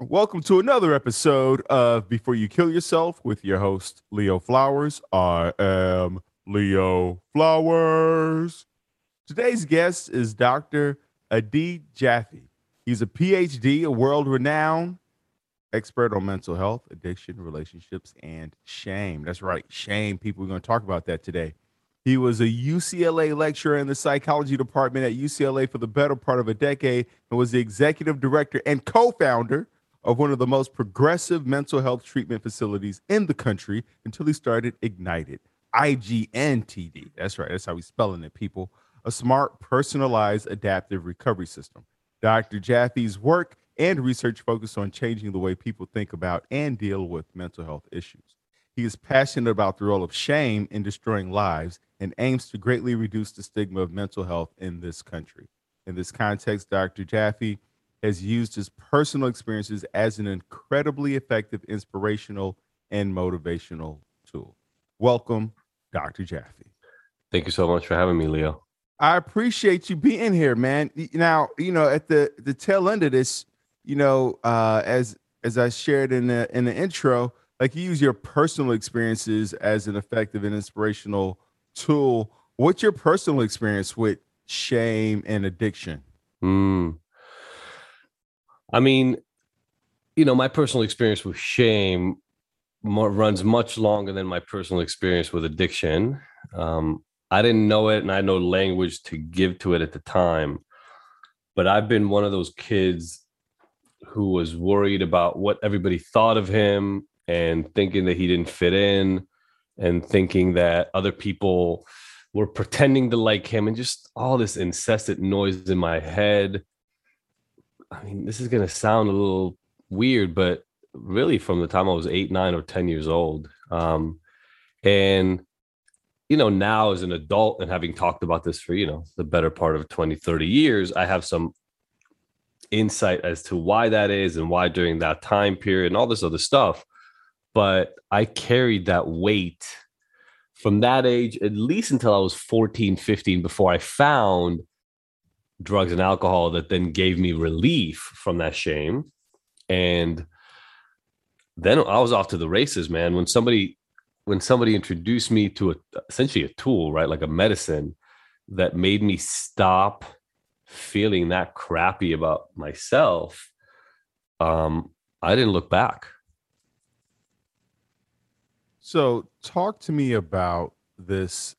Welcome to another episode of Before You Kill Yourself with your host, Leo Flowers. I am Leo Flowers. Today's guest is Dr. Adi Jaffe. He's a PhD, a world-renowned expert on mental health, addiction, relationships, and shame. That's right, shame, people. We're going to talk about that today. He was a UCLA lecturer in the psychology department at UCLA for the better part of a decade and was the executive director and co-founder of one of the most progressive mental health treatment facilities in the country until he started Ignited, IGNTD. That's right, that's how we spelling it, people. A smart, personalized, adaptive recovery system. Dr. Jaffe's work and research focus on changing the way people think about and deal with mental health issues. He is passionate about the role of shame in destroying lives and aims to greatly reduce the stigma of mental health in this country. In this context, Dr. Jaffe has used his personal experiences as an incredibly effective, inspirational, and motivational tool. Welcome, Dr. Jaffe. Thank you so much for having me, Leo. I appreciate you being here, man. Now, you know, at the tail end of this, you know, as I shared in the intro, like, you use your personal experiences as an effective and inspirational tool. What's your personal experience with shame and addiction? I mean, you know, my personal experience with shame runs much longer than my personal experience with addiction. I didn't know it, and I had no language to give to it at the time. But I've been one of those kids who was worried about what everybody thought of him and thinking that he didn't fit in and thinking that other people were pretending to like him and just all this incessant noise in my head. I mean, this is going to sound a little weird, but really from the time I was 8, 9, or 10 years old. And you know, now as an adult and having talked about this for, you know, the better part of 20, 30 years, I have some insight as to why that is and why during that time period and all this other stuff. But I carried that weight from that age, at least until I was 14, 15, before I found drugs and alcohol that then gave me relief from that shame. And then I was off to the races, man. When somebody introduced me to essentially a tool, right? Like a medicine that made me stop feeling that crappy about myself. I didn't look back. So talk to me about this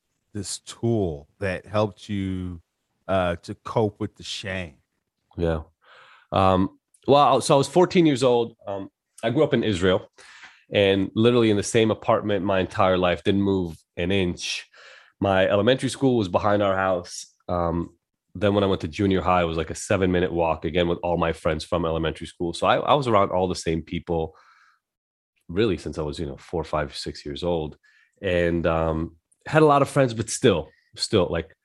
tool that helped you to cope with the shame. Yeah. So I was 14 years old. I grew up in Israel. And literally in the same apartment my entire life, didn't move an inch. My elementary school was behind our house. Then when I went to junior high, it was like a 7-minute walk, again, with all my friends from elementary school. So I was around all the same people really since I was, you know, 4, 5, 6 years old. And had a lot of friends, but still, like,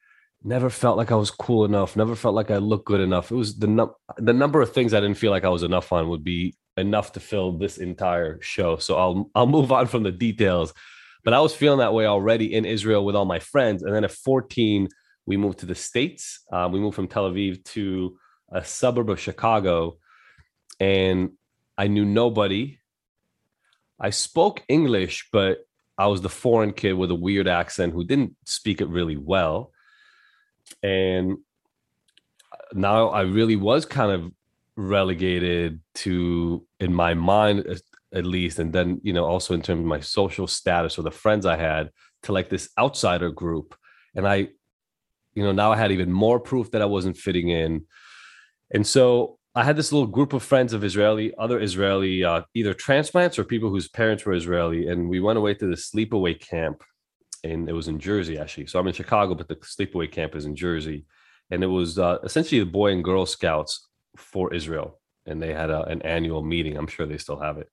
never felt like I was cool enough, never felt like I looked good enough. It was the number of things I didn't feel like I was enough on would be enough to fill this entire show. So I'll move on from the details, but I was feeling that way already in Israel with all my friends. And then at 14, we moved to the States. We moved from Tel Aviv to a suburb of Chicago, and I knew nobody. I spoke English, but I was the foreign kid with a weird accent who didn't speak it really well. And now I really was kind of relegated to, in my mind at least, and then, you know, also in terms of my social status or the friends I had, to like this outsider group. And I, you know, now I had even more proof that I wasn't fitting in. And so I had this little group of friends of other Israeli either transplants or people whose parents were Israeli, and we went away to the sleepaway camp, and it was in Jersey, actually. So I'm in Chicago, but the sleepaway camp is in Jersey. And it was essentially the Boy and Girl Scouts for Israel, and they had an annual meeting. I'm sure they still have it,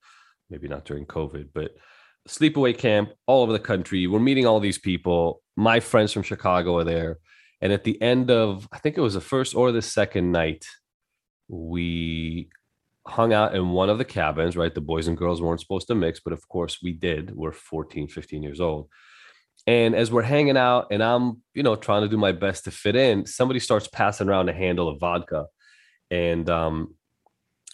maybe not during COVID, but sleepaway camp all over the country. We're meeting all these people. My friends from Chicago are there. And at the end of, I think it was the first or the second night, we hung out in one of the cabins, right? The boys and girls weren't supposed to mix, but of course we did. We're 14, 15 years old. And as we're hanging out and I'm, you know, trying to do my best to fit in, somebody starts passing around a handle of vodka. And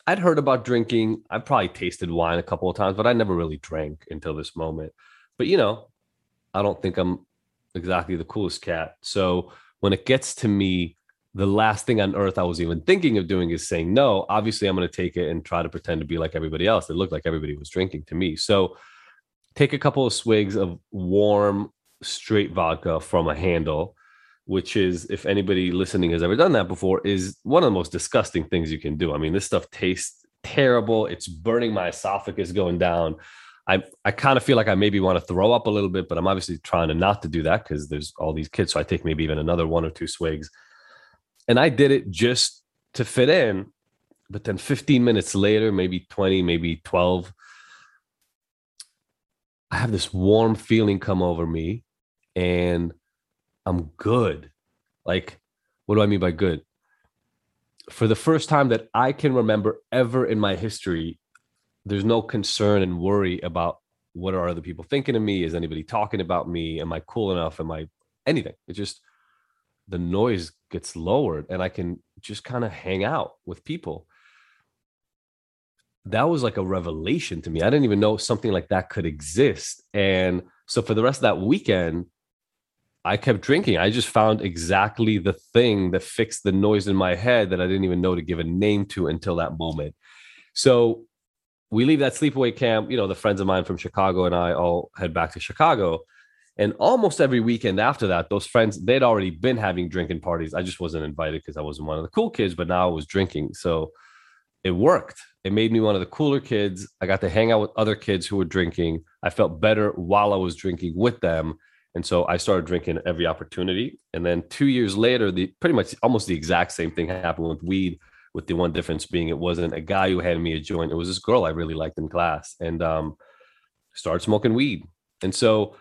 I'd heard about drinking. I've probably tasted wine a couple of times, but I never really drank until this moment. But, you know, I don't think I'm exactly the coolest cat. So when it gets to me, the last thing on earth I was even thinking of doing is saying no. Obviously, I'm going to take it and try to pretend to be like everybody else. It looked like everybody was drinking to me. So take a couple of swigs of warm, straight vodka from a handle, which is, if anybody listening has ever done that before, is one of the most disgusting things you can do. I mean, this stuff tastes terrible. It's burning my esophagus going down. I kind of feel like I maybe want to throw up a little bit, but I'm obviously trying to not to do that because there's all these kids. So I take maybe even another one or two swigs. And I did it just to fit in. But then 15 minutes later, maybe 20, maybe 12, I have this warm feeling come over me and I'm good. Like, what do I mean by good? For the first time that I can remember ever in my history, there's no concern and worry about what are other people thinking of me? Is anybody talking about me? Am I cool enough? Am I anything? It just, the noise gets lowered and I can just kind of hang out with people. That was like a revelation to me. I didn't even know something like that could exist. And so for the rest of that weekend, I kept drinking. I just found exactly the thing that fixed the noise in my head that I didn't even know to give a name to until that moment. So we leave that sleepaway camp. You know, the friends of mine from Chicago and I all head back to Chicago. And almost every weekend after that, those friends, they'd already been having drinking parties. I just wasn't invited because I wasn't one of the cool kids, but now I was drinking. So it worked. It made me one of the cooler kids. I got to hang out with other kids who were drinking. I felt better while I was drinking with them. And so I started drinking every opportunity. And then 2 years later, pretty much almost the exact same thing happened with weed, with the one difference being it wasn't a guy who handed me a joint. It was this girl I really liked in class, and started smoking weed. And so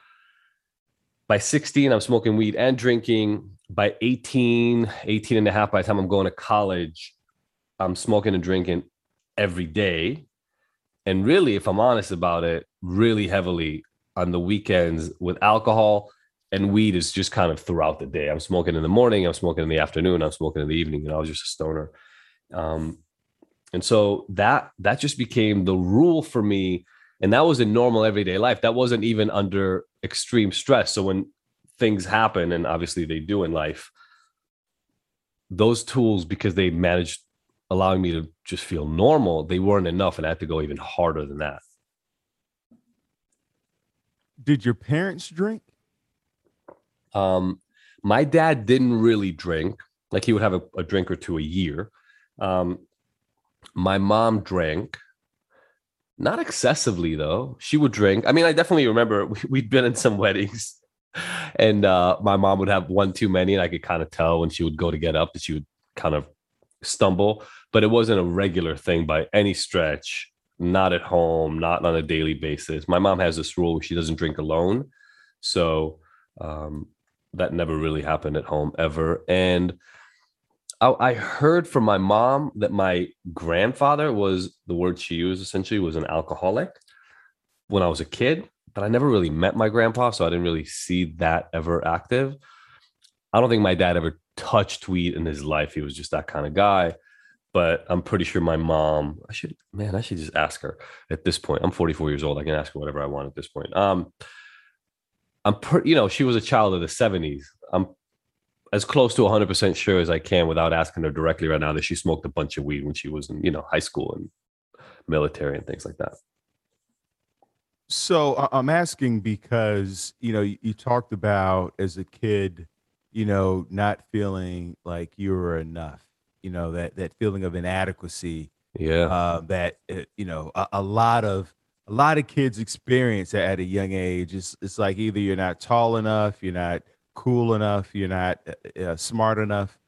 by 16, I'm smoking weed and drinking. By 18 and a half, by the time I'm going to college, I'm smoking and drinking every day. And really, if I'm honest about it, really heavily on the weekends with alcohol, and weed is just kind of throughout the day. I'm smoking in the morning, I'm smoking in the afternoon, I'm smoking in the evening, and I was just a stoner. And so that just became the rule for me. And that was in normal everyday life. That wasn't even under extreme stress. So when things happen, and obviously they do in life, those tools, because they managed allowing me to just feel normal, they weren't enough. And I had to go even harder than that. Did your parents drink? My dad didn't really drink. Like, he would have a drink or two a year. My mom drank. Not excessively, though. She would drink. I mean, I definitely remember we'd been in some weddings and my mom would have one too many. And I could kind of tell when she would go to get up that she would kind of stumble. But it wasn't a regular thing by any stretch. Not at home, not on a daily basis. My mom has this rule where she doesn't drink alone. So that never really happened at home ever. And I heard from my mom that my grandfather was, the word she used essentially, was an alcoholic when I was a kid, but I never really met my grandpa. So I didn't really see that ever active. I don't think my dad ever touched weed in his life. He was just that kind of guy, but I'm pretty sure my mom, I should just ask her at this point. I'm 44 years old. I can ask her whatever I want at this point. She was a child of the 70s. I'm as close to 100% sure as I can without asking her directly right now that she smoked a bunch of weed when she was in, high school and military and things like that. So I'm asking because, you talked about as a kid, not feeling like you were enough, that feeling of inadequacy. Yeah. A lot of kids experience at a young age. It's like either you're not tall enough, you're not cool enough, you're not smart enough,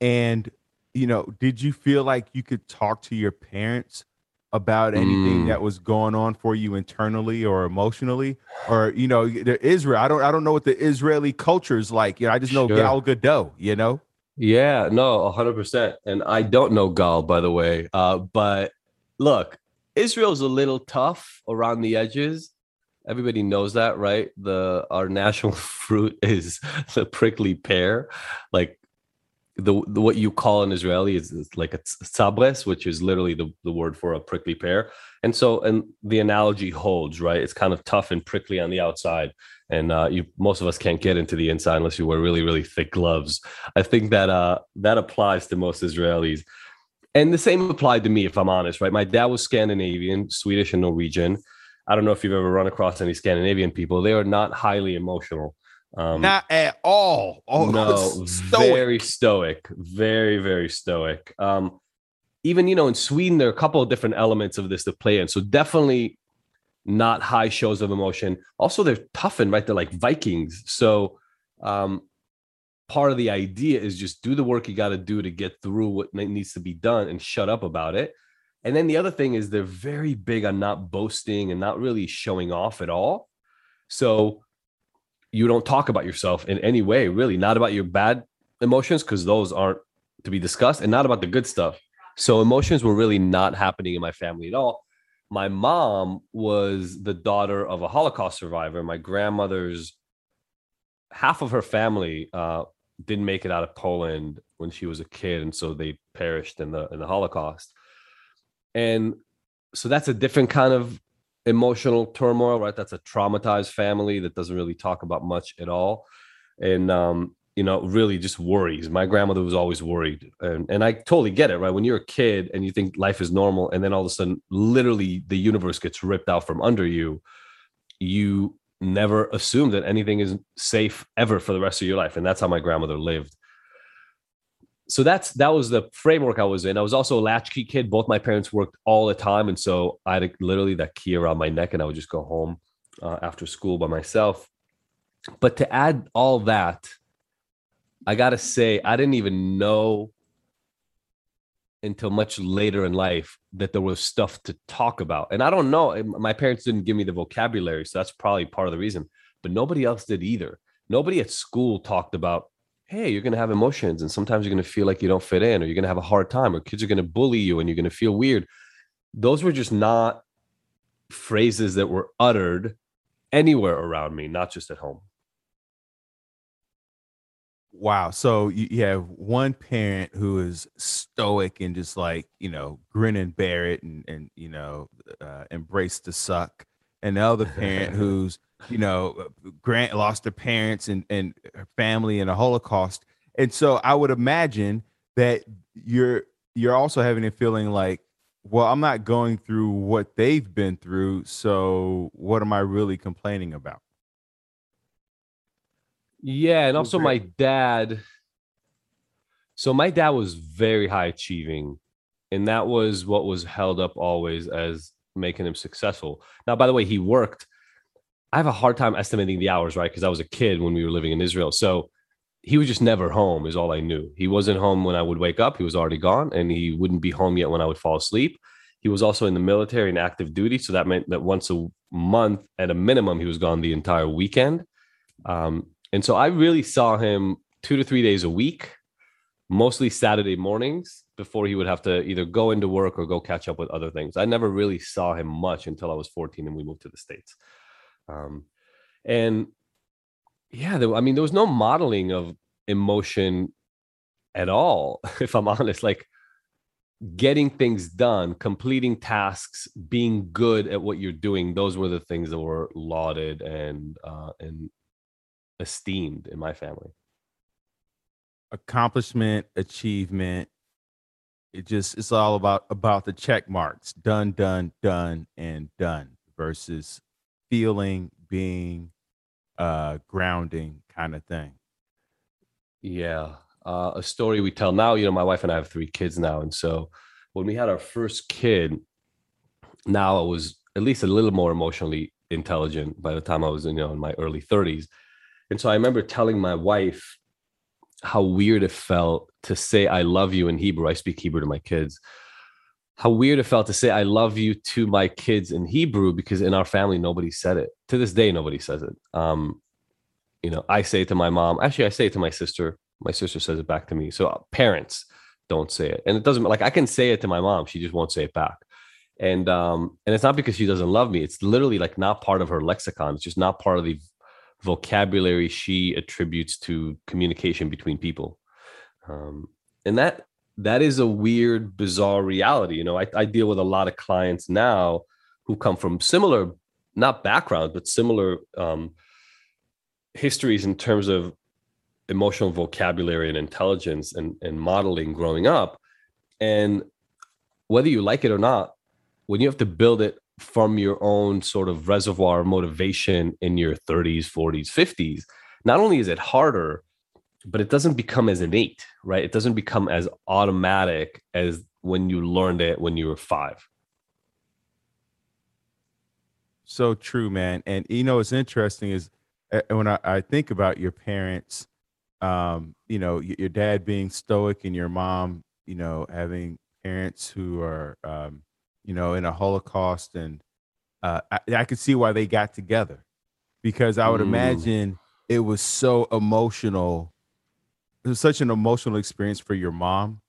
did you feel like you could talk to your parents about anything that was going on for you internally or emotionally, or Israel? I don't know what the Israeli culture is like. I just know sure. Gal Gadot. Yeah, no, 100%. And I don't know Gal, by the way, but look, Israel's a little tough around the edges. Everybody knows that, right? Our national fruit is the prickly pear. Like, the what you call in Israeli is like a sabres, which is literally the word for a prickly pear. And so, and the analogy holds, right? It's kind of tough and prickly on the outside. And most of us can't get into the inside unless you wear really, really thick gloves. I think that that applies to most Israelis. And the same applied to me, if I'm honest, right? My dad was Scandinavian, Swedish and Norwegian. I don't know if you've ever run across any Scandinavian people. They are not highly emotional. Not at all. Oh, no, stoic. Very stoic. Even, you know, in Sweden, there are a couple of different elements of this to play in. So definitely not high shows of emotion. Also, they're toughened, right? They're like Vikings. So part of the idea is just do the work you got to do to get through what needs to be done and shut up about it. And then the other thing is they're very big on not boasting and not really showing off at all. So you don't talk about yourself in any way, really, not about your bad emotions, because those aren't to be discussed, and not about the good stuff. So emotions were really not happening in my family at all. My mom was the daughter of a Holocaust survivor. My grandmother's half of her family didn't make it out of Poland when she was a kid. And so they perished in the Holocaust. And so that's a different kind of emotional turmoil, right? That's a traumatized family that doesn't really talk about much at all. And, you know, really just worries. My grandmother was always worried. And I totally get it, right? When you're a kid and you think life is normal, and then all of a sudden, literally the universe gets ripped out from under you, you never assume that anything is safe ever for the rest of your life. And that's how my grandmother lived. So that was the framework I was in. I was also a latchkey kid. Both my parents worked all the time. And so I had literally that key around my neck, and I would just go home after school by myself. But to add all that, I got to say, I didn't even know until much later in life that there was stuff to talk about. And I don't know. My parents didn't give me the vocabulary. So that's probably part of the reason. But nobody else did either. Nobody at school talked about, hey, you're going to have emotions, and sometimes you're going to feel like you don't fit in, or you're going to have a hard time, or kids are going to bully you and you're going to feel weird. Those were just not phrases that were uttered anywhere around me, not just at home. Wow. So you have one parent who is stoic and just like, you know, grin and bear it and you know, embrace the suck. And the other parent who's, you know, lost her parents and her family in the Holocaust. And so I would imagine that you're also having a feeling like, well, I'm not going through what they've been through, so what am I really complaining about? Yeah. And also my dad. So my dad was very high achieving, and that was what was held up always as making him successful. Now, by the way, he worked. I have a hard time estimating the hours, right? Because I was a kid when we were living in Israel. So he was just never home is all I knew. He wasn't home when I would wake up. He was already gone, and he wouldn't be home yet when I would fall asleep. He was also in the military and active duty. So that meant that once a month at a minimum, he was gone the entire weekend. And so I really saw him 2 to 3 days a week, mostly Saturday mornings, before he would have to either go into work or go catch up with other things. I never really saw him much until I was 14 and we moved to the States. And yeah, there was no modeling of emotion at all, if I'm honest, like getting things done, completing tasks, being good at what you're doing. Those were the things that were lauded and esteemed in my family. Accomplishment, achievement. It's all about the check marks, done, and done, versus feeling, being, grounding kind of thing. Yeah. A story we tell now, you know, my wife and I have 3 kids now. And so when we had our first kid, now I was at least a little more emotionally intelligent by the time I was, you know, in my early 30s. And so I remember telling my wife how weird it felt to say, I love you in Hebrew. I speak Hebrew to my kids. How weird it felt to say I love you to my kids in Hebrew, because in our family, nobody said it. To this day, nobody says it. You know, I say it to my mom. Actually, I say it to my sister. My sister says it back to me. So parents don't say it. And it doesn't, like, I can say it to my mom. She just won't say it back. And it's not because she doesn't love me. It's literally like not part of her lexicon. It's just not part of the vocabulary she attributes to communication between people. And that is a weird, bizarre reality. You know, I deal with a lot of clients now who come from similar, not backgrounds, but similar histories in terms of emotional vocabulary and intelligence and modeling growing up. And whether you like it or not, when you have to build it from your own sort of reservoir of motivation in your 30s, 40s, 50s, not only is it harder, but it doesn't become as innate, right? It doesn't become as automatic as when you learned it when you were 5. So true, man. And, you know, what's interesting is when I think about your parents, you know, your dad being stoic and your mom, you know, having parents who are, you know, in a Holocaust. And I could see why they got together, because I would imagine it was so emotional. It was such an emotional experience for your mom.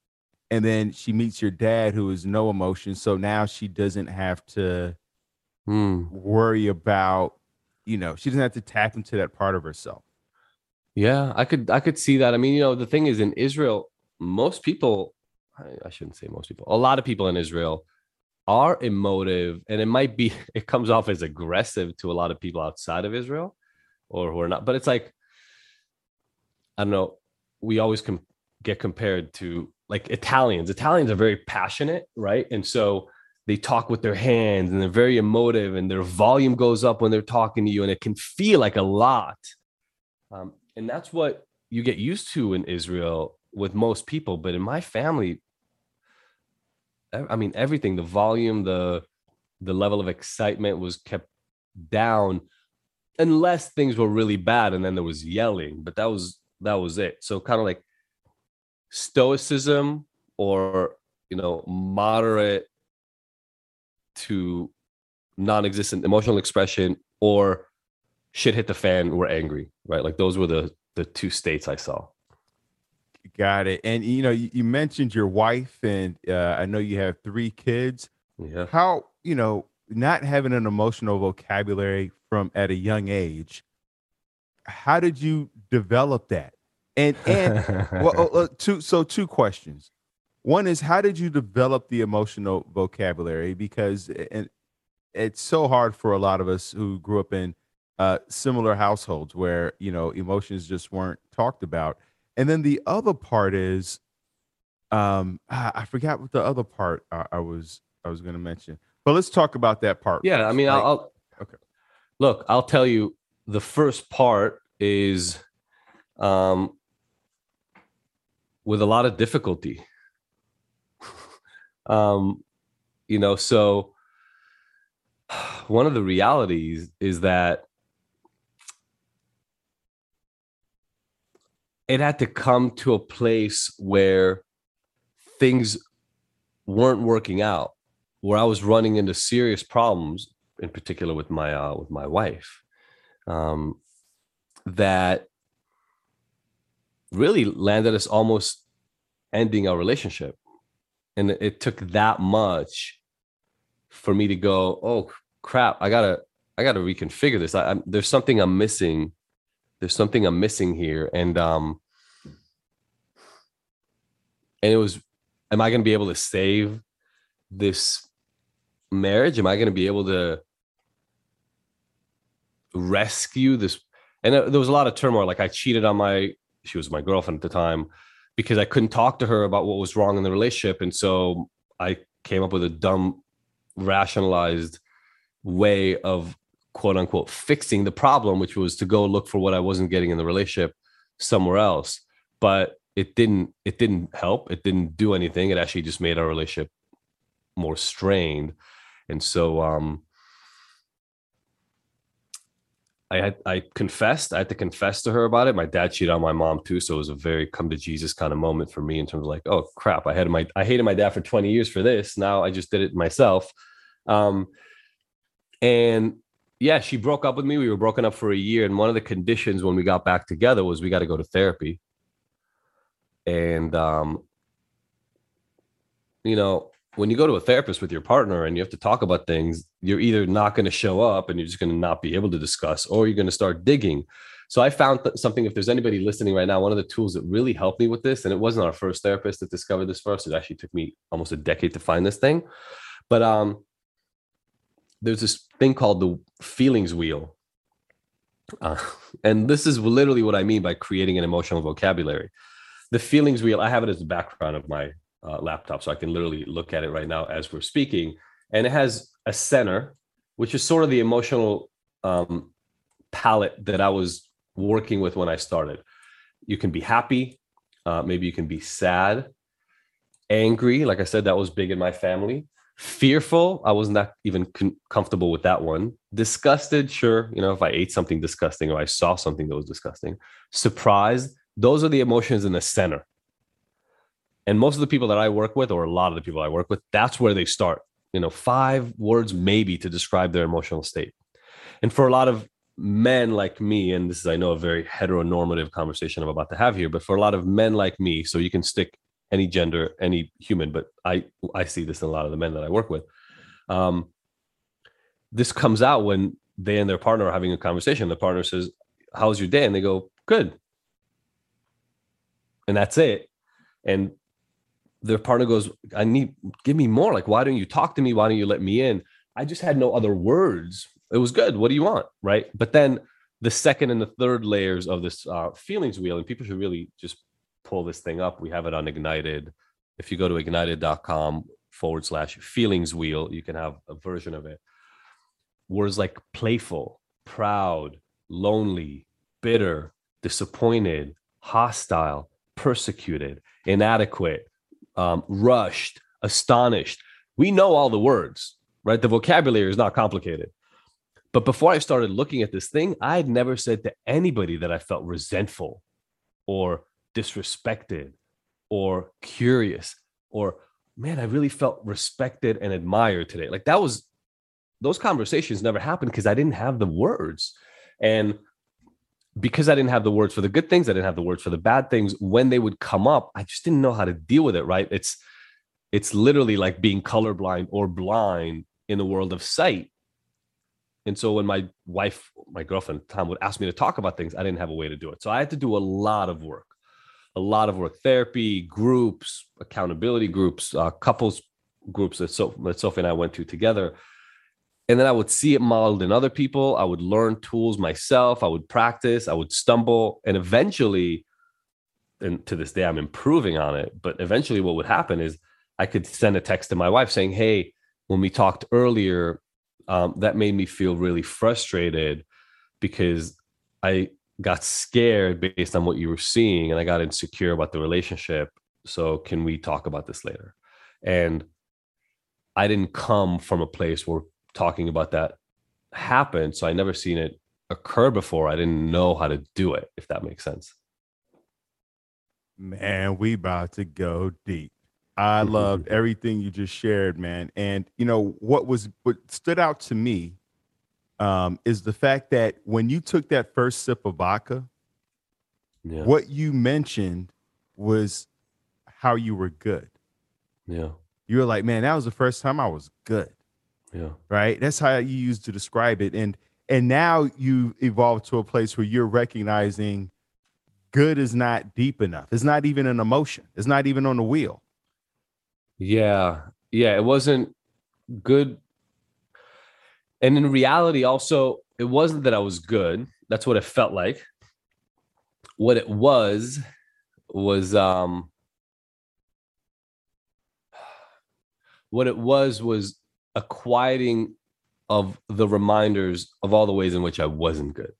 And then she meets your dad, who is no emotion. So now she doesn't have to worry about, you know, she doesn't have to tap into that part of herself. Yeah, I could see that. I mean, you know, the thing is, in Israel, most people, I shouldn't say most people, a lot of people in Israel are emotive, and it comes off as aggressive to a lot of people outside of Israel or who are not. But it's like, I don't know, we always get compared to like Italians. Italians are very passionate, right? And so they talk with their hands and they're very emotive, and their volume goes up when they're talking to you, and it can feel like a lot. And that's what you get used to in Israel with most people. But in my family, I mean, everything, the volume, the level of excitement was kept down unless things were really bad. And then there was yelling, but that was it. So kind of like stoicism, or, you know, moderate to non-existent emotional expression, or shit hit the fan, we're angry, right? Like those were the two states I saw. Got it. And, you know, you mentioned your wife, and I know you have 3 kids. Yeah. How, you know, not having an emotional vocabulary from at a young age, how did you develop that? And well, two questions. One is, how did you develop the emotional vocabulary? Because it's so hard for a lot of us who grew up in similar households where, you know, emotions just weren't talked about. And then the other part is, I forgot what the other part I was going to mention, but let's talk about that part. Yeah. First, I mean, right? Okay. Look, I'll tell you, the first part is, with a lot of difficulty, you know, so one of the realities is that it had to come to a place where things weren't working out, where I was running into serious problems, in particular with my wife, that really landed us almost ending our relationship. And it took that much for me to go, oh crap, I gotta reconfigure this. There's something I'm missing. There's something I'm missing here. And it was, am I going to be able to save this marriage? Am I going to be able to rescue this? And there was a lot of turmoil. Like, I cheated on she was my girlfriend at the time, because I couldn't talk to her about what was wrong in the relationship. And so I came up with a dumb, rationalized way of, quote unquote, fixing the problem, which was to go look for what I wasn't getting in the relationship somewhere else. But it didn't help. It didn't do anything. It actually just made our relationship more strained. And so, I had to confess to her about it. My dad cheated on my mom too. So it was a very come to Jesus kind of moment for me, in terms of like, oh crap, I hated my dad for 20 years for this. Now I just did it myself. And yeah, she broke up with me. We were broken up for a year. And one of the conditions when we got back together was we got to go to therapy. And, you know, when you go to a therapist with your partner and you have to talk about things, you're either not going to show up and you're just going to not be able to discuss, or you're going to start digging. So I found something, if there's anybody listening right now, one of the tools that really helped me with this, and it wasn't our first therapist that discovered this first. It actually took me almost a decade to find this thing. But there's this thing called the feelings wheel. And this is literally what I mean by creating an emotional vocabulary. The feelings wheel, I have it as the background of my laptop, so I can literally look at it right now as we're speaking. And it has a center, which is sort of the emotional palette that I was working with when I started. You can be happy. Maybe you can be sad, angry. Like I said, that was big in my family. Fearful. I was not even comfortable with that one. Disgusted. Sure. You know, if I ate something disgusting or I saw something that was disgusting. Surprised. Those are the emotions in the center. And most of the people that I work with, or a lot of the people I work with, that's where they start, you know, 5 words maybe to describe their emotional state. And for a lot of men like me, and this is, I know, a very heteronormative conversation I'm about to have here, but for a lot of men like me, so you can stick any gender, any human, but I see this in a lot of the men that I work with. This comes out when they and their partner are having a conversation. The partner says, "How's your day?" And they go, "Good." And that's it. And their partner goes, give me more. Like, why don't you talk to me? Why don't you let me in? I just had no other words. It was good. What do you want? Right. But then the second and the third layers of this feelings wheel, and people should really just pull this thing up. We have it on Ignited. If you go to ignited.com/feelings wheel, you can have a version of it. Words like playful, proud, lonely, bitter, disappointed, hostile, persecuted, inadequate, rushed, astonished. We know all the words, right? The vocabulary is not complicated. But before I started looking at this thing, I had never said to anybody that I felt resentful or disrespected or curious or, man, I really felt respected and admired today. Like, that was, those conversations never happened because I didn't have the words. And because I didn't have the words for the good things, I didn't have the words for the bad things. When they would come up, I just didn't know how to deal with it, right? It's literally like being colorblind or blind in the world of sight. And so when my wife, my girlfriend, Tom, would ask me to talk about things, I didn't have a way to do it. So I had to do a lot of work, therapy, groups, accountability groups, couples groups that Sophie and I went to together. And then I would see it modeled in other people. I would learn tools myself. I would practice. I would stumble. And eventually, and to this day, I'm improving on it. But eventually what would happen is I could send a text to my wife saying, "Hey, when we talked earlier, that made me feel really frustrated because I got scared based on what you were seeing. And I got insecure about the relationship. So can we talk about this later?" And I didn't come from a place where talking about that happened. So I never seen it occur before. I didn't know how to do it, if that makes sense. Man, we about to go deep. I loved everything you just shared, man. And you know, what stood out to me is the fact that when you took that first sip of vodka, yeah, what you mentioned was how you were good. Yeah. You were like, "Man, that was the first time I was good." Yeah. Right. That's how you used to describe it. And now you evolved to a place where you're recognizing good is not deep enough. It's not even an emotion. It's not even on the wheel. Yeah. Yeah. It wasn't good. And in reality, also, it wasn't that I was good. That's what it felt like. What it was acquiring of the reminders of all the ways in which I wasn't good,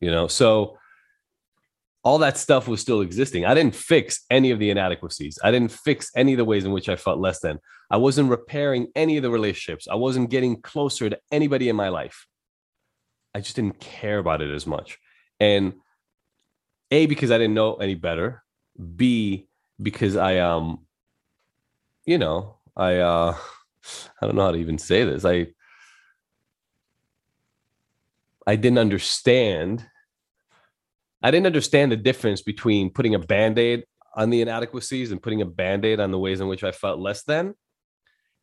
you know? So all that stuff was still existing. I didn't fix any of the inadequacies. I didn't fix any of the ways in which I felt less than. I wasn't repairing any of the relationships. I wasn't getting closer to anybody in my life. I just didn't care about it as much. And A, because I didn't know any better. B, because I don't know how to even say this. I didn't understand. I didn't understand the difference between putting a Band-Aid on the inadequacies and putting a Band-Aid on the ways in which I felt less than,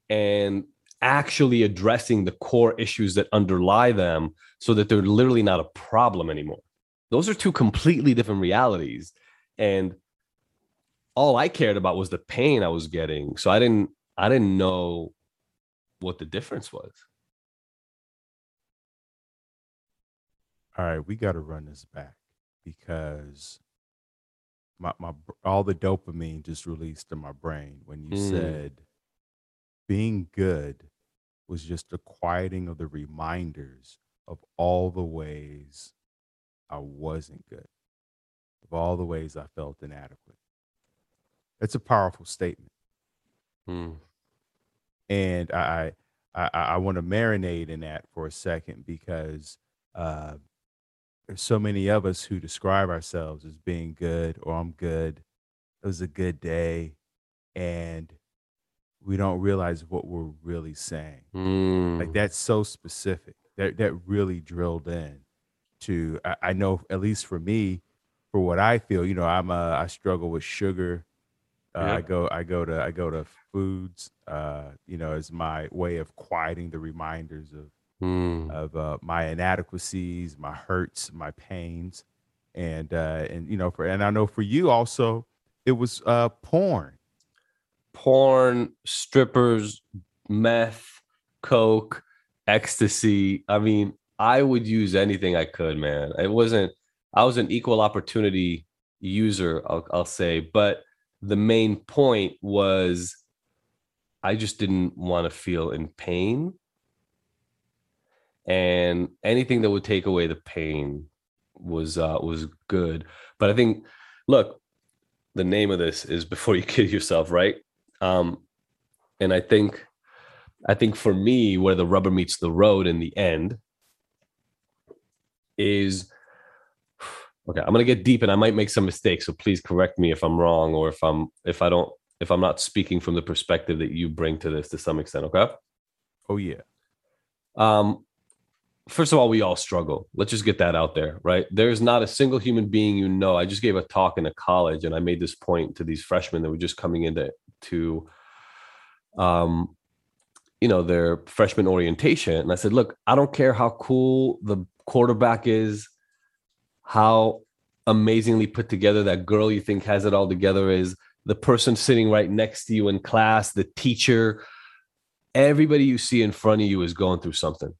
and actually addressing the core issues that underlie them so that they're literally not a problem anymore. Those are two completely different realities. And all I cared about was the pain I was getting. So I didn't know what the difference was. All right, we got to run this back because my all the dopamine just released in my brain when you said being good was just the quieting of the reminders of all the ways I wasn't good, of all the ways I felt inadequate. That's a powerful statement. And I want to marinate in that for a second because there's so many of us who describe ourselves as being good, or I'm good, it was a good day, and we don't realize what we're really saying. Like, that's so specific. That really drilled in to, I know, at least for me, for what I feel, you know, I struggle with sugar. Yeah. I go to foods, you know, as my way of quieting the reminders of my inadequacies, my hurts, my pains. And, you know, and I know for you also, it was, porn, strippers, meth, coke, ecstasy. I mean, I would use anything I could, man. I was an equal opportunity user, I'll say, but the main point was I just didn't want to feel in pain, and anything that would take away the pain was good. But I think, look, the name of this is Before You Kid Yourself, right? And I think for me, where the rubber meets the road in the end is, okay, I'm going to get deep and I might make some mistakes, so please correct me if I'm wrong, or if I'm not speaking from the perspective that you bring to this to some extent. Okay. Oh yeah. First of all, we all struggle. Let's just get that out there, right? There's not a single human being, you know. I just gave a talk in a college and I made this point to these freshmen that were just coming into you know, their freshman orientation. And I said, look, I don't care how cool the quarterback is, how amazingly put together that girl you think has it all together is, the person sitting right next to you in class, the teacher, everybody you see in front of you is going through something.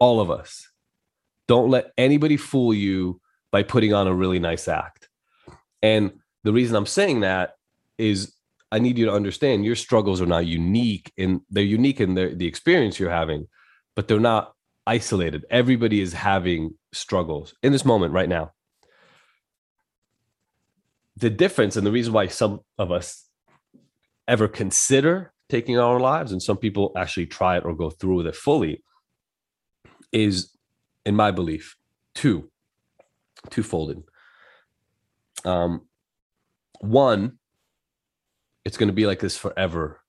All of us. Don't let anybody fool you by putting on a really nice act. And the reason I'm saying that is I need you to understand your struggles are not unique, and they're unique in the experience you're having, but they're not isolated. Everybody is having struggles in this moment right now. The difference, and the reason why some of us ever consider taking our lives and some people actually try it or go through with it fully, is, in my belief, twofolded. One, it's going to be like this forever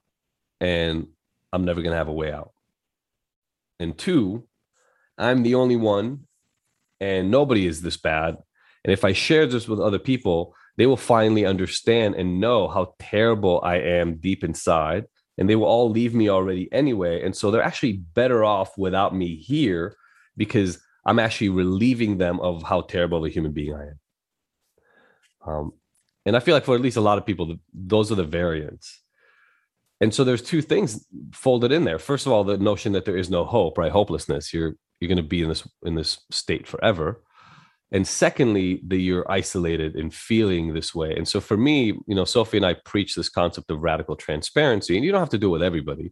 and I'm never going to have a way out. And two, I'm the only one and nobody is this bad. And if I share this with other people, they will finally understand and know how terrible I am deep inside. And they will all leave me already anyway. And so they're actually better off without me here, because I'm actually relieving them of how terrible a human being I am. And I feel like for at least a lot of people, those are the variants. And so there's two things folded in there. First of all, the notion that there is no hope, right? Hopelessness. You're going to be in this state forever. And secondly, that you're isolated and feeling this way. And so for me, you know, Sophie and I preach this concept of radical transparency, and you don't have to do it with everybody.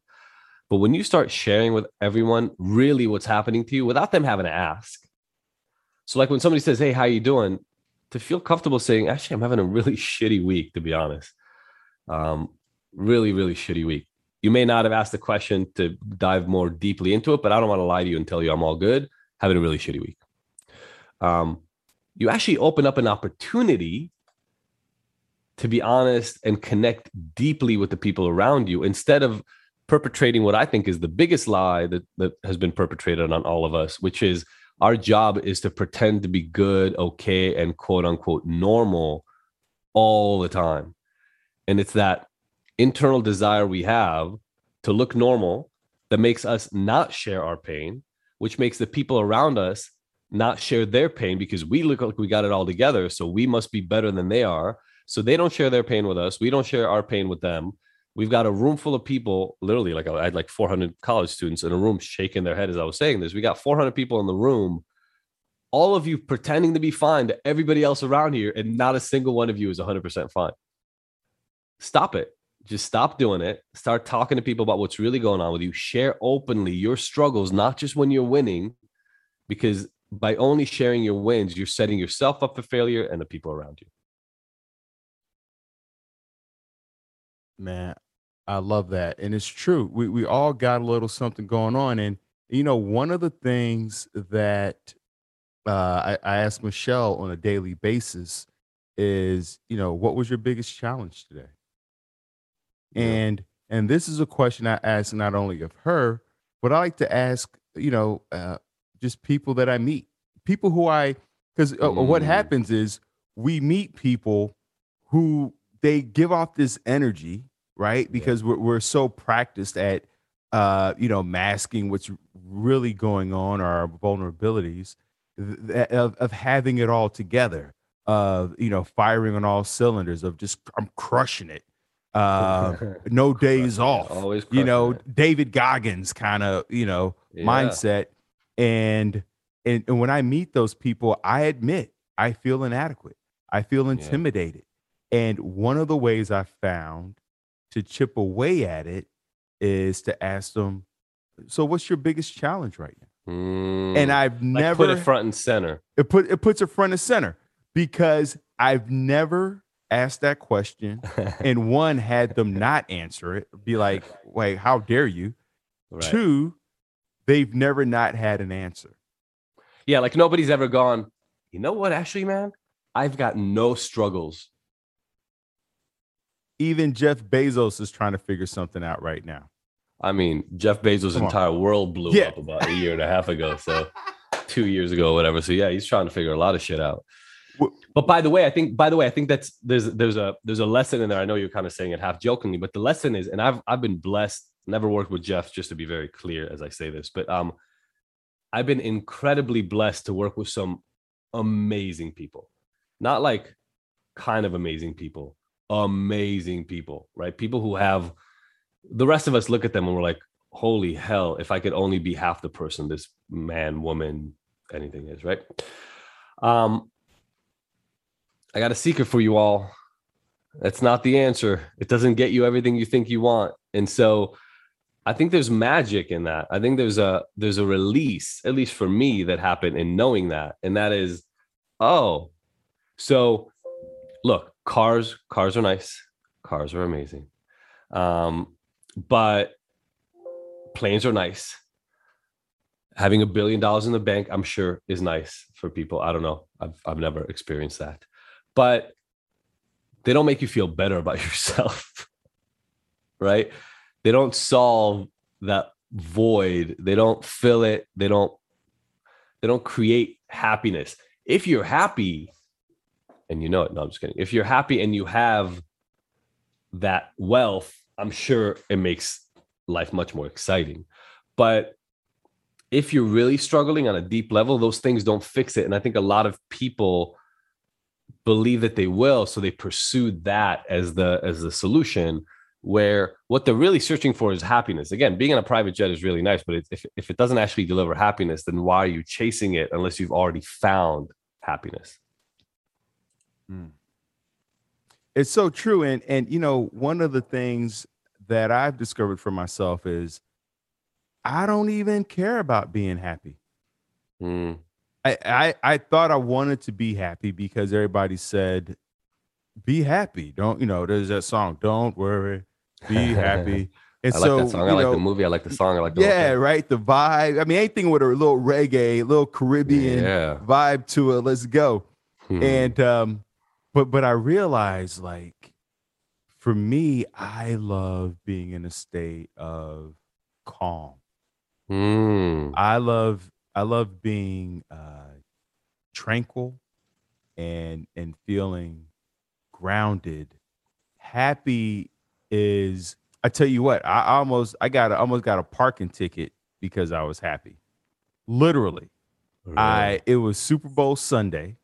But when you start sharing with everyone really what's happening to you without them having to ask. So like when somebody says, hey, how you doing? To feel comfortable saying, actually, I'm having a really shitty week, to be honest. Really, really shitty week. You may not have asked the question to dive more deeply into it, but I don't want to lie to you and tell you I'm all good. Having a really shitty week. You actually open up an opportunity to be honest and connect deeply with the people around you, instead of perpetrating what I think is the biggest lie that has been perpetrated on all of us, which is our job is to pretend to be good, okay, and quote unquote normal, all the time. And it's that internal desire we have to look normal that makes us not share our pain, which makes the people around us not share their pain because we look like we got it all together. So we must be better than they are. So they don't share their pain with us. We don't share our pain with them. We've got a room full of people, literally, like I had like 400 college students in a room shaking their head as I was saying this. We got 400 people in the room, all of you pretending to be fine to everybody else around here, and not a single one of you is 100% fine. Stop it. Just stop doing it. Start talking to people about what's really going on with you. Share openly your struggles, not just when you're winning, because by only sharing your wins, you're setting yourself up for failure and the people around you. Man, I love that. And it's true. We all got a little something going on. And, you know, one of the things that I ask Michelle on a daily basis is, you know, what was your biggest challenge today? Yeah. And this is a question I ask not only of her, but I like to ask, you know, just people that I meet, people who what happens is we meet people who they give off this energy, right? Because we're so practiced at, you know, masking what's really going on, our vulnerabilities, of having it all together, of, you know, firing on all cylinders, of just, I'm crushing it. No days off, always, you know, it. David Goggins kind of, you know, mindset. And when I meet those people, I admit, I feel inadequate. I feel intimidated. And one of the ways I found to chip away at it is to ask them, so what's your biggest challenge right now? And I've never put it front and center. It puts it front and center because I've never asked that question and one, had them not answer it, be like, wait, how dare you? Right. Two, they've never not had an answer. Yeah, like nobody's ever gone, you know what, actually, man, I've got no struggles. Even Jeff Bezos is trying to figure something out right now. I mean, Jeff Bezos' entire world blew up about a year and a half ago. So 2 years ago, or whatever. So yeah, he's trying to figure a lot of shit out. But by the way, I think that's there's a lesson in there. I know you're kind of saying it half jokingly, but the lesson is, and I've been blessed, never worked with Jeff, just to be very clear as I say this, but I've been incredibly blessed to work with some amazing people, not like kind of amazing people. Amazing people, right? People who have, the rest of us look at them and we're like, holy hell, if I could only be half the person this man, woman, anything is, right? I got a secret for you all. That's not the answer. It doesn't get you everything you think you want. And so I think there's magic in that. I think there's a release, at least for me, that happened in knowing that. And that is, oh, so look, Cars are nice. Cars are amazing. But planes are nice. Having $1 billion in the bank, I'm sure, is nice for people. I don't know. I've never experienced that. But they don't make you feel better about yourself, right? They don't solve that void. They don't fill it. They don't create happiness. If you're happy... And you know it. No, I'm just kidding. If you're happy and you have that wealth, I'm sure it makes life much more exciting. But if you're really struggling on a deep level, those things don't fix it. And I think a lot of people believe that they will. So they pursue that as the solution, where what they're really searching for is happiness. Again, being in a private jet is really nice, but if it doesn't actually deliver happiness, then why are you chasing it unless you've already found happiness? It's so true. And, you know, one of the things that I've discovered for myself is I don't even care about being happy. I thought I wanted to be happy because everybody said, be happy. Don't, you know, there's that song, don't worry, be happy. And I like that song. I like the movie. I like the song. I like the right. The vibe. I mean, anything with a little reggae, a little Caribbean vibe to it. Let's go. And, But I realized, like, for me, I love being in a state of calm. I love being tranquil and feeling grounded. Happy is, I tell you what, I almost got a parking ticket because I was happy. Literally. Really? It was Super Bowl Sunday,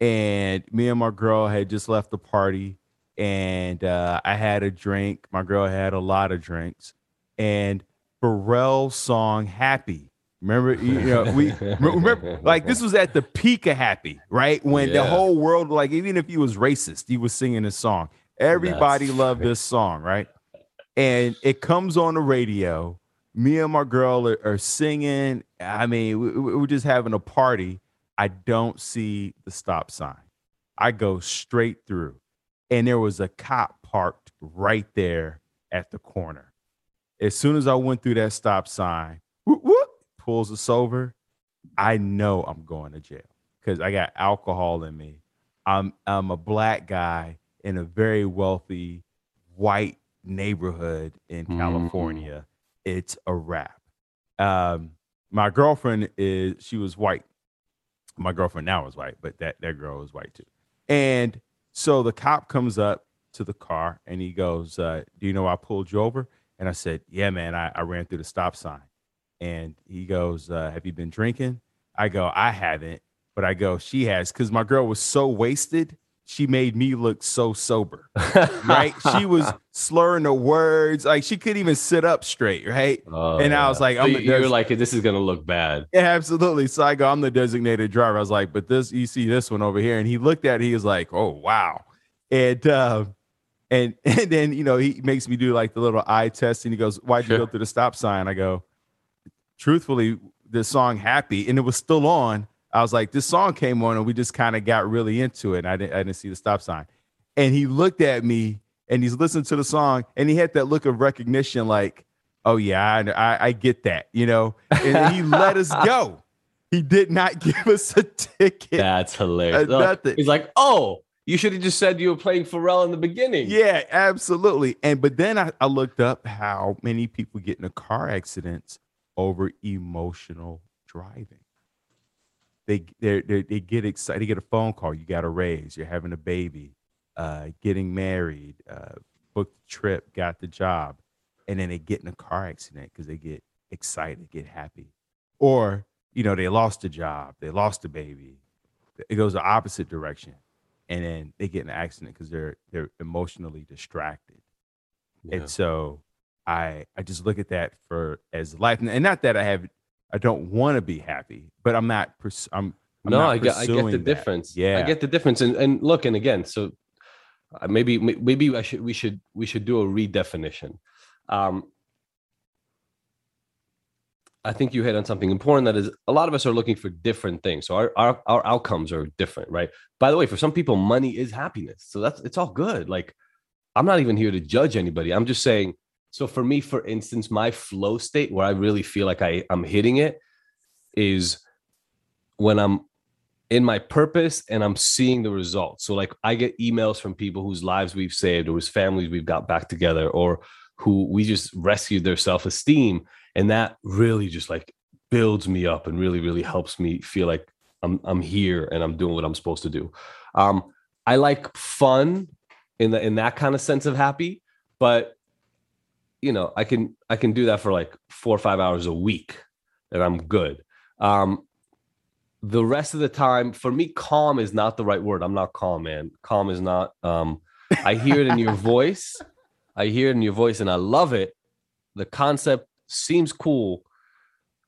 and me and my girl had just left the party, and I had a drink. My girl had a lot of drinks, and Pharrell's song "Happy." Remember, we remember, like, this was at the peak of happy, right? When the whole world, like, even if he was racist, he was singing this song. Everybody loved this song, right? And it comes on the radio. Me and my girl are singing. I mean, we're just having a party. I don't see the stop sign. I go straight through. And there was a cop parked right there at the corner. As soon as I went through that stop sign, whoop, whoop, pulls us over. I know I'm going to jail because I got alcohol in me. I'm a black guy in a very wealthy white neighborhood in California. It's a wrap. My girlfriend was white. My girlfriend now is white, but that girl was white too. And so the cop comes up to the car and he goes, do you know I pulled you over? And I said, yeah, man, I ran through the stop sign. And he goes, have you been drinking? I go, I haven't, but I go, she has. Cause my girl was so wasted. She made me look so sober, right? She was slurring the words. Like, she couldn't even sit up straight, right? I was like, so you're like, this is going to look bad. Yeah, absolutely. So I go, I'm the designated driver. I was like, but this, you see this one over here. And he looked at it. He was like, oh, wow. And then, he makes me do like the little eye test. And he goes, why'd you go through the stop sign? I go, truthfully, this song "Happy," and it was still on. I was like, this song came on and we just kind of got really into it. And I didn't see the stop sign. And he looked at me and he's listening to the song and he had that look of recognition, like, oh yeah, I get that, and he let us go. He did not give us a ticket. That's hilarious. Nothing. He's like, oh, you should have just said you were playing Pharrell in the beginning. Yeah, absolutely. But then I looked up how many people get into car accidents over emotional driving. They get excited. They get a phone call. You got a raise. You're having a baby, getting married, booked the trip, got the job, and then they get in a car accident because they get excited, get happy, or they lost a job, they lost a baby. It goes the opposite direction, and then they get in an accident because they're emotionally distracted. Yeah. And so I just look at that as life, and not that I don't want to be happy, but I'm not. I get the difference. Yeah, I get the difference. And look, and again, so maybe we should do a redefinition. I think you hit on something important. That is, a lot of us are looking for different things. So our outcomes are different, right? By the way, for some people, money is happiness. So it's all good. Like, I'm not even here to judge anybody. I'm just saying. So for me, for instance, my flow state where I really feel like I'm hitting it is when I'm in my purpose and I'm seeing the results. So like, I get emails from people whose lives we've saved, or whose families we've got back together, or who we just rescued their self-esteem. And that really just like builds me up and really, really helps me feel like I'm here and I'm doing what I'm supposed to do. I like fun in that kind of sense of happy, but I can do that for like 4 or 5 hours a week and I'm good. The rest of the time for me, calm is not the right word. I'm not calm, man. Calm is not, I hear it in your voice. I hear it in your voice and I love it. The concept seems cool.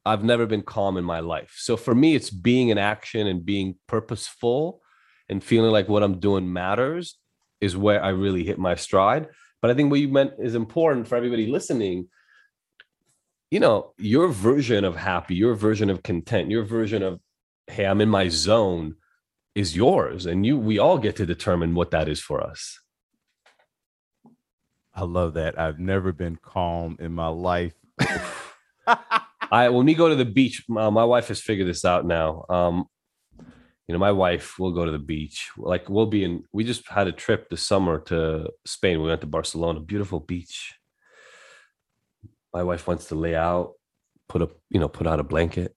I've never been calm in my life. So for me, it's being in action and being purposeful and feeling like what I'm doing matters is where I really hit my stride. But I think what you meant is important for everybody listening. Your version of happy, your version of content, your version of, hey, I'm in my zone is yours. And we all get to determine what that is for us. I love that. I've never been calm in my life. When we go to the beach, my wife has figured this out now. My wife will go to the beach. Like, we just had a trip this summer to Spain. We went to Barcelona, beautiful beach. My wife wants to lay out, put out a blanket,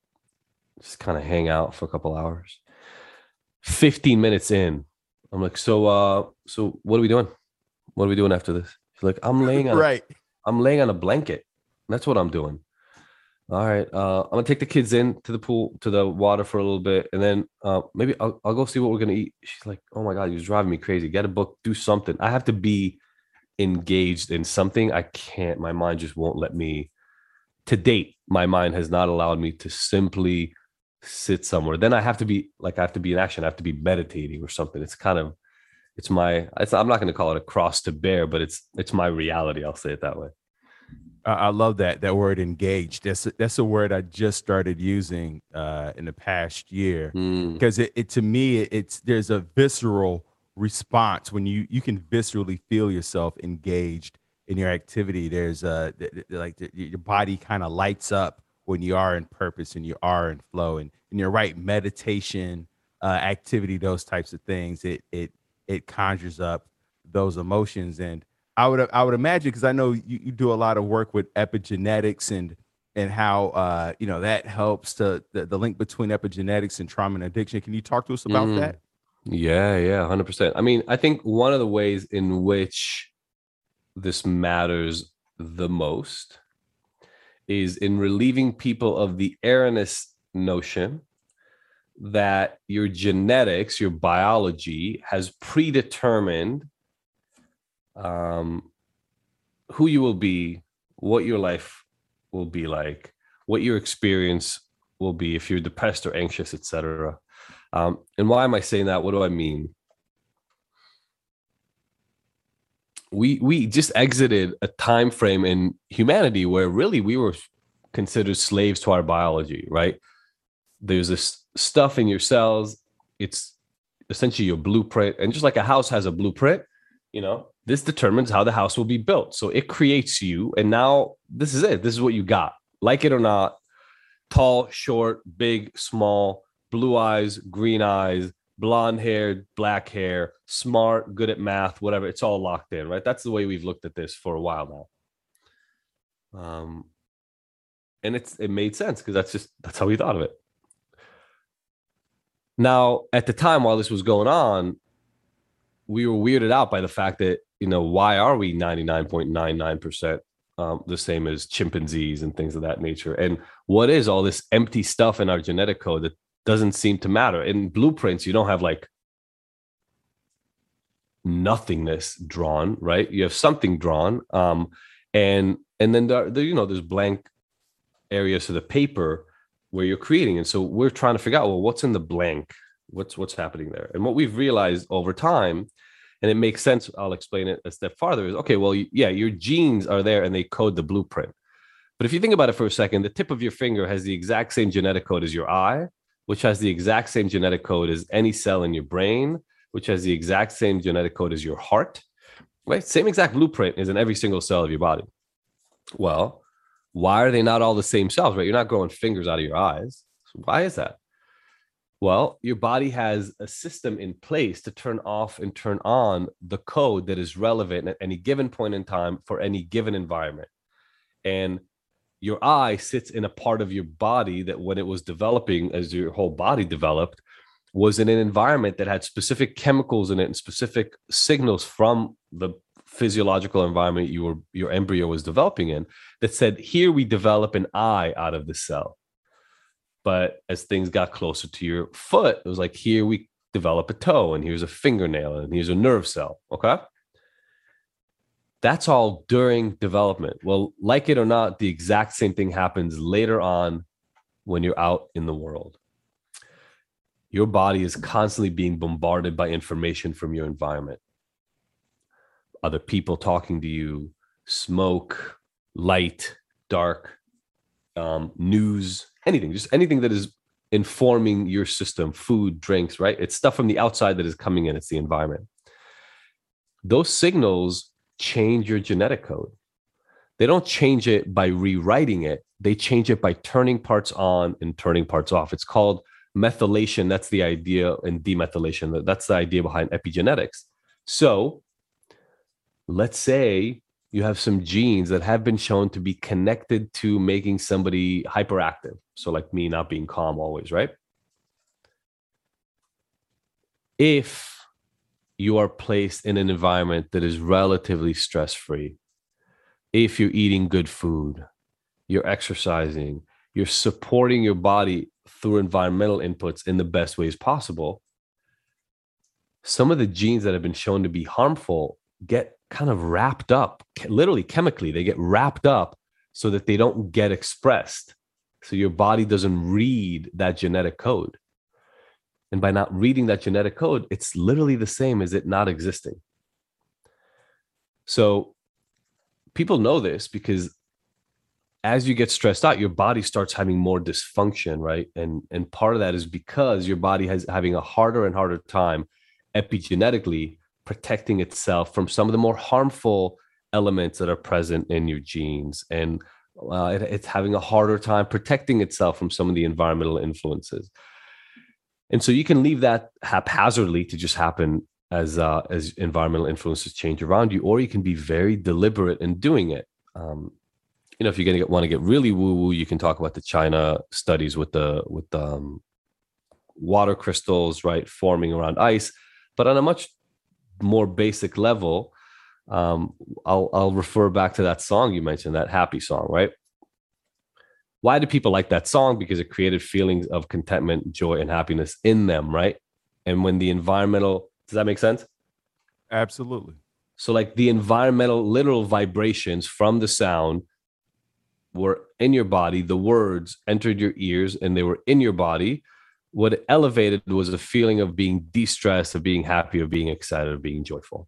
just kind of hang out for a couple hours. 15 minutes in, I'm like, so what are we doing? What are we doing after this? She's like, I'm laying on a blanket. That's what I'm doing. All right. I'm gonna take the kids in to the pool, to the water for a little bit. And then maybe I'll go see what we're going to eat. She's like, oh my God, you're driving me crazy. Get a book, do something. I have to be engaged in something. I can't, my mind just won't let me. To date, my mind has not allowed me to simply sit somewhere. Then I have to be in action. I have to be meditating or something. I'm not going to call it a cross to bear, but it's my reality. I'll say it that way. I love that word engaged. That's a word I just started using in the past year, because there's a visceral response when you can viscerally feel yourself engaged in your activity. There's your body kind of lights up when you are in purpose and you are in flow, and you're right. Meditation, activity, those types of things. It conjures up those emotions. And I would imagine, because I know you do a lot of work with epigenetics and how that helps to the link between epigenetics and trauma and addiction. Can you talk to us about that? Yeah, 100%. I mean, I think one of the ways in which this matters the most is in relieving people of the erroneous notion that your genetics, your biology has predetermined who you will be, what your life will be like, what your experience will be if you're depressed or anxious, etc. And why am I saying that? What do I mean? We just exited a time frame in humanity where really we were considered slaves to our biology, right? There's this stuff in your cells. It's essentially your blueprint. And just like a house has a blueprint, this determines how the house will be built. So it creates you. And now this is it. This is what you got. Like it or not, tall, short, big, small, blue eyes, green eyes, blonde hair, black hair, smart, good at math, whatever. It's all locked in, right? That's the way we've looked at this for a while now. And it made sense because that's how we thought of it. Now, at the time, while this was going on, we were weirded out by the fact that, why are we 99.99% the same as chimpanzees and things of that nature? And what is all this empty stuff in our genetic code that doesn't seem to matter? In blueprints, you don't have like nothingness drawn, right? You have something drawn. And then there's blank areas of the paper where you're creating. And so we're trying to figure out, well, what's in the blank? What's happening there? And what we've realized over time, and it makes sense, I'll explain it a step farther, is, okay, well, yeah, your genes are there and they code the blueprint. But if you think about it for a second, the tip of your finger has the exact same genetic code as your eye, which has the exact same genetic code as any cell in your brain, which has the exact same genetic code as your heart, right? Same exact blueprint is in every single cell of your body. Well, why are they not all the same cells, right? You're not growing fingers out of your eyes. So why is that? Well, your body has a system in place to turn off and turn on the code that is relevant at any given point in time for any given environment. And your eye sits in a part of your body that, when it was developing, as your whole body developed, was in an environment that had specific chemicals in it and specific signals from the physiological environment your embryo was developing in that said, here we develop an eye out of the cell. But as things got closer to your foot, it was like, here we develop a toe, and here's a fingernail, and here's a nerve cell. Okay. That's all during development. Well, like it or not, the exact same thing happens later on when you're out in the world. Your body is constantly being bombarded by information from your environment. Other people talking to you, smoke, light, dark, news, anything, just anything that is informing your system, food, drinks, right? It's stuff from the outside that is coming in. It's the environment. Those signals change your genetic code. They don't change it by rewriting it. They change it by turning parts on and turning parts off. It's called methylation. That's the idea, and demethylation. That's the idea behind epigenetics. So let's say you have some genes that have been shown to be connected to making somebody hyperactive. So like me, not being calm always, right? If you are placed in an environment that is relatively stress-free. If you're eating good food, you're exercising, you're supporting your body through environmental inputs in the best ways possible, some of the genes that have been shown to be harmful get kind of wrapped up, literally chemically, they get wrapped up so that they don't get expressed. So your body doesn't read that genetic code. And by not reading that genetic code, it's literally the same as it not existing. So people know this because as you get stressed out, your body starts having more dysfunction, right? And part of that is because your body has having a harder and harder time epigenetically protecting itself from some of the more harmful elements that are present in your genes. And it's having a harder time protecting itself from some of the environmental influences. And so you can leave that haphazardly to just happen as environmental influences change around you, or you can be very deliberate in doing it. You know, if you're going to want to get really woo-woo, you can talk about the China studies with the water crystals, right, forming around ice. But on a much more basic level, I'll refer back to that song you mentioned, that happy song, right? Why do people like that song? Because it created feelings of contentment, joy, and happiness in them, right? And when the environmental, does that make sense? Absolutely. So like the environmental literal vibrations from the sound were in your body, the words entered your ears and they were in your body. What it elevated was a feeling of being de-stressed, of being happy, of being excited, of being joyful.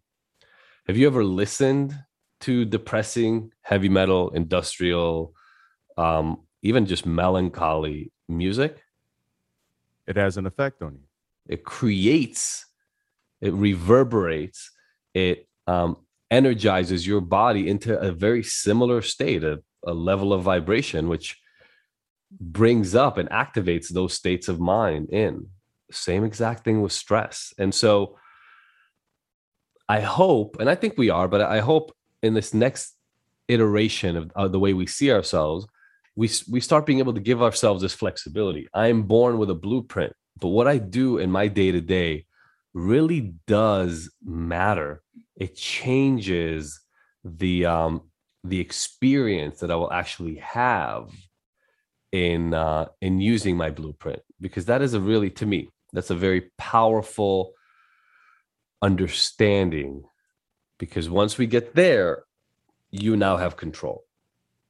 Have you ever listened to depressing, heavy metal, industrial, even just melancholy music? It has an effect on you. It creates, it reverberates, it energizes your body into a very similar state, a level of vibration, which brings up and activates those states of mind in. Same exact thing with stress. And so I hope, and I think we are, but I hope in this next iteration of the way we see ourselves, we start being able to give ourselves this flexibility. I am born with a blueprint, but what I do in my day-to-day really does matter. It changes the experience that I will actually have in using my blueprint, because that is that's a very powerful understanding, because once we get there, you now have control.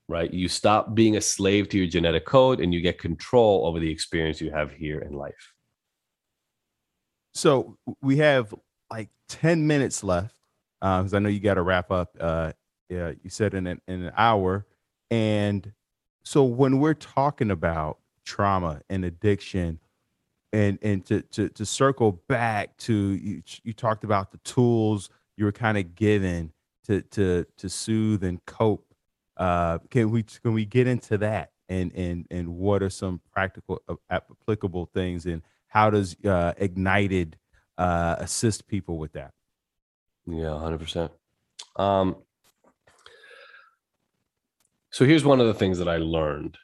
Right? You stop being a slave to your genetic code and you get control over the experience you have here in life. So we have like 10 minutes left because I know you got to wrap up. Yeah, you said in an hour. And so when we're talking about trauma and addiction and to circle back to, you talked about the tools you were kind of given to soothe and cope. Can we get into that and what are some practical applicable things, and how does Ignited assist people with that? Yeah, 100%. So here's one of the things that I learned.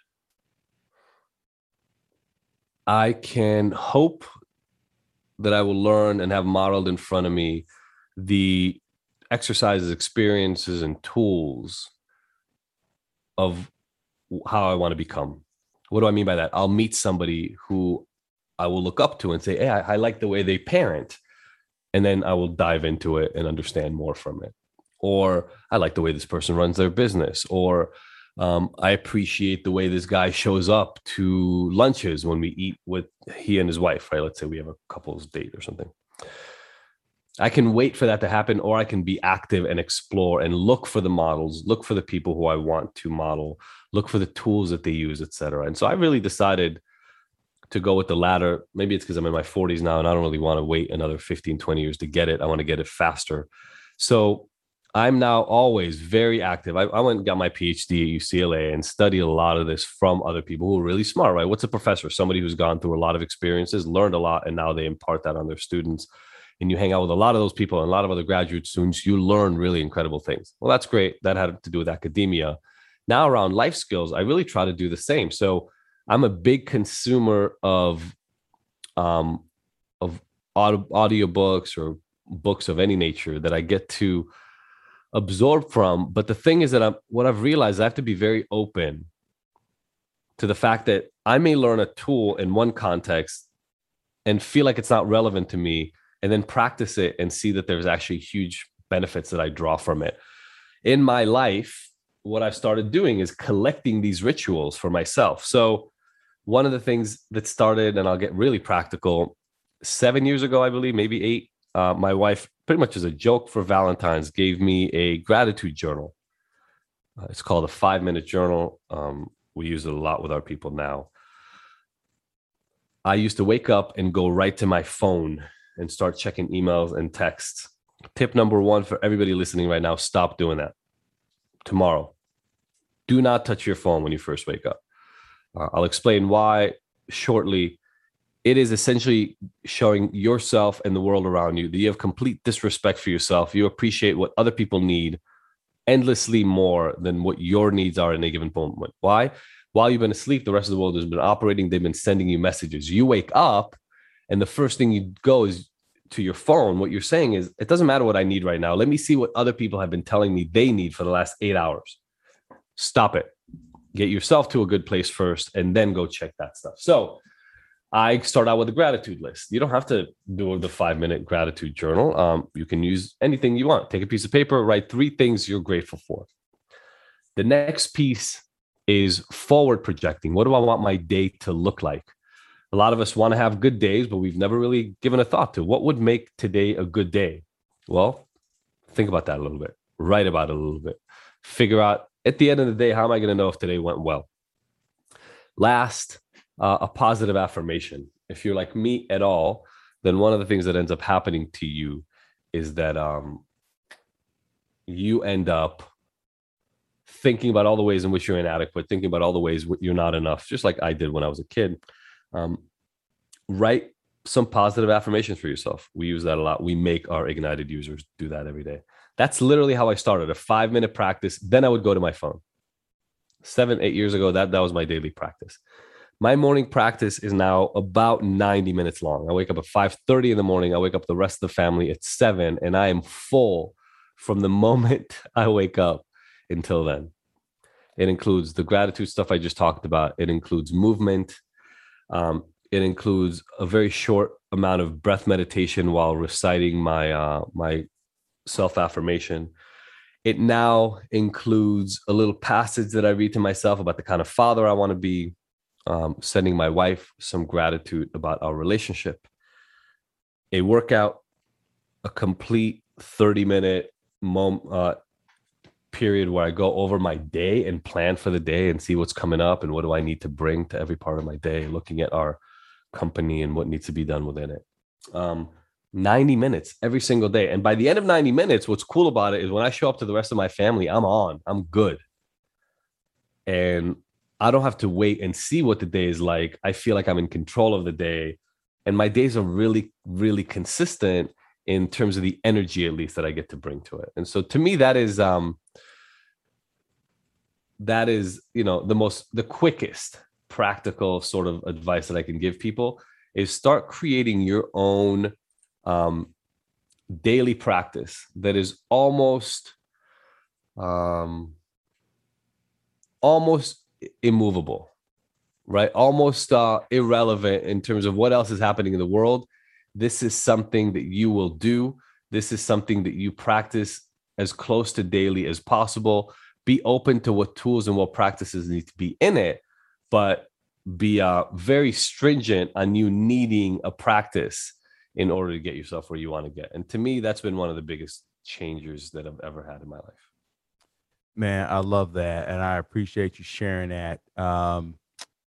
I can hope that I will learn and have modeled in front of me the exercises, experiences, and tools of how I want to become. What do I mean by that? I'll meet somebody who I will look up to and say, hey, I like the way they parent. And then I will dive into it and understand more from it. Or I like the way this person runs their business. Or I appreciate the way this guy shows up to lunches when we eat with he and his wife, right? Let's say we have a couple's date or something. I can wait for that to happen, or I can be active and explore and look for the models, look for the people who I want to model, look for the tools that they use, et cetera. And so I really decided to go with the latter. Maybe it's because I'm in my 40s now and I don't really want to wait another 15, 20 years to get it. I want to get it faster. So I'm now always very active. I went and got my PhD at UCLA and studied a lot of this from other people who are really smart, right? What's a professor? Somebody who's gone through a lot of experiences, learned a lot, and now they impart that on their students. And you hang out with a lot of those people and a lot of other graduate students, you learn really incredible things. Well, that's great. That had to do with academia. Now around life skills, I really try to do the same. So I'm a big consumer of audiobooks or books of any nature that I get to absorb from. But the thing is that what I've realized, I have to be very open to the fact that I may learn a tool in one context and feel like it's not relevant to me, and then practice it and see that there's actually huge benefits that I draw from it. In my life, what I've started doing is collecting these rituals for myself. So one of the things that started, and I'll get really practical, 7 years ago, I believe, maybe 8, my wife, pretty much as a joke for Valentine's, gave me a gratitude journal. It's called a 5-minute journal. We use it a lot with our people now. I used to wake up and go right to my phone and start checking emails and texts. Tip number one for everybody listening right now, stop doing that. Tomorrow, do not touch your phone when you first wake up. I'll explain why shortly. It is essentially showing yourself and the world around you that you have complete disrespect for yourself. You appreciate what other people need endlessly more than what your needs are in a given moment. Why? While you've been asleep, the rest of the world has been operating. They've been sending you messages. You wake up and the first thing you go is to your phone. What you're saying is, it doesn't matter what I need right now. Let me see what other people have been telling me they need for the last 8 hours. Stop it. Get yourself to a good place first and then go check that stuff. So I start out with a gratitude list. You don't have to do the 5-minute gratitude journal. You can use anything you want. Take a piece of paper, write 3 things you're grateful for. The next piece is forward projecting. What do I want my day to look like? A lot of us want to have good days, but we've never really given a thought to what would make today a good day. Well, think about that a little bit, write about it a little bit, figure out at the end of the day, how am I going to know if today went well? Last, a positive affirmation. If you're like me at all, then one of the things that ends up happening to you is that you end up thinking about all the ways in which you're inadequate, thinking about all the ways you're not enough, just like I did when I was a kid. Write some positive affirmations for yourself. We use that a lot. We make our IGNTD users do that every day. That's literally how I started, a 5-minute practice. Then I would go to my phone. 7-8 years ago, that was my daily practice. My morning practice is now about 90 minutes long. I wake up at 5:30 in the morning. I wake up the rest of the family at 7, and I am full from the moment I wake up until then. It includes the gratitude stuff I just talked about. It includes movement. It includes a very short amount of breath meditation while reciting my my self-affirmation. It now includes a little passage that I read to myself about the kind of father I want to be, sending my wife some gratitude about our relationship, a workout, a complete 30-minute period where I go over my day and plan for the day and see what's coming up and what do I need to bring to every part of my day, looking at our company and what needs to be done within it. 90 minutes every single day. And by the end of 90 minutes, what's cool about it is when I show up to the rest of my family, I'm on, I'm good. And I don't have to wait and see what the day is like. I feel like I'm in control of the day. And my days are really, really consistent in terms of the energy, at least, that I get to bring to it. And so to me, that is, you know, the quickest practical sort of advice that I can give people is start creating your own daily practice that is almost immovable, right? Almost irrelevant in terms of what else is happening in the world. This is something that you will do. This is something that you practice as close to daily as possible. Be open to what tools and what practices need to be in it, but be very stringent on you needing a practice in order to get yourself where you want to get. And to me, that's been one of the biggest changers that I've ever had in my life. Man, I love that. And I appreciate you sharing that.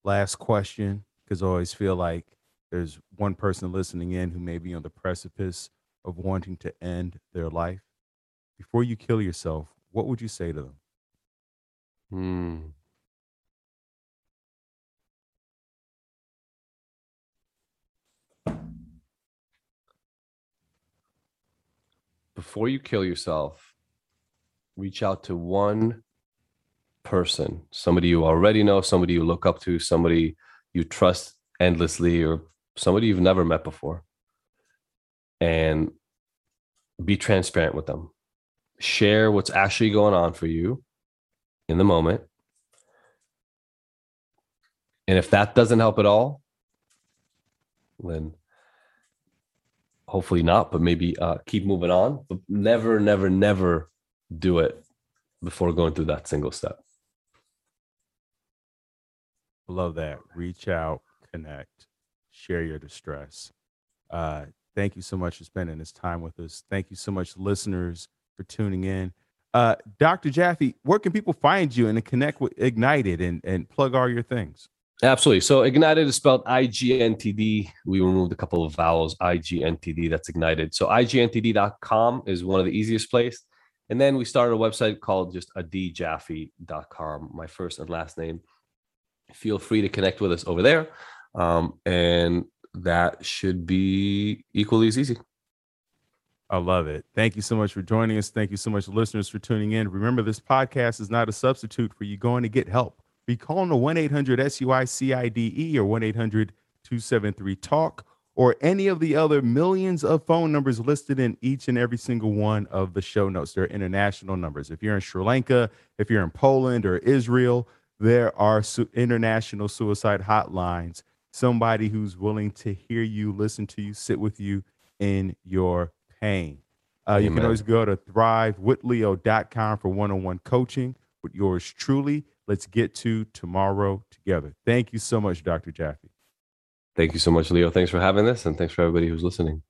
Last question, because I always feel like there's one person listening in who may be on the precipice of wanting to end their life. Before you kill yourself, what would you say to them? Before you kill yourself, reach out to one person, somebody you already know, somebody you look up to, somebody you trust endlessly, or somebody you've never met before, and be transparent with them. Share what's actually going on for you in the moment. And if that doesn't help at all, then hopefully not, but maybe keep moving on. But never, never, never do it before going through that single step. Love that. Reach out, connect, share your distress. Thank you so much for spending this time with us. Thank you so much, listeners, for tuning in. Dr. Jaffe, where can people find you and connect with Ignited and plug all your things? Absolutely. So Ignited is spelled IGNTD. We removed a couple of vowels, IGNTD, that's Ignited. So IGNTD.com is one of the easiest places. And then we started a website called just AdiJaffe.com, my first and last name. Feel free to connect with us over there. And that should be equally as easy. I love it. Thank you so much for joining us. Thank you so much, listeners, for tuning in. Remember, this podcast is not a substitute for you going to get help. Be calling the 1-800-SUICIDE or 1-800-273-TALK or any of the other millions of phone numbers listed in each and every single one of the show notes. They're international numbers. If you're in Sri Lanka, if you're in Poland or Israel, there are international suicide hotlines. Somebody who's willing to hear you, listen to you, sit with you in your pain. You can always go to thrivewithleo.com for one-on-one coaching with yours truly. Let's get to tomorrow together. Thank you so much, Dr. Jaffe. Thank you so much, Leo. Thanks for having this, and thanks for everybody who's listening.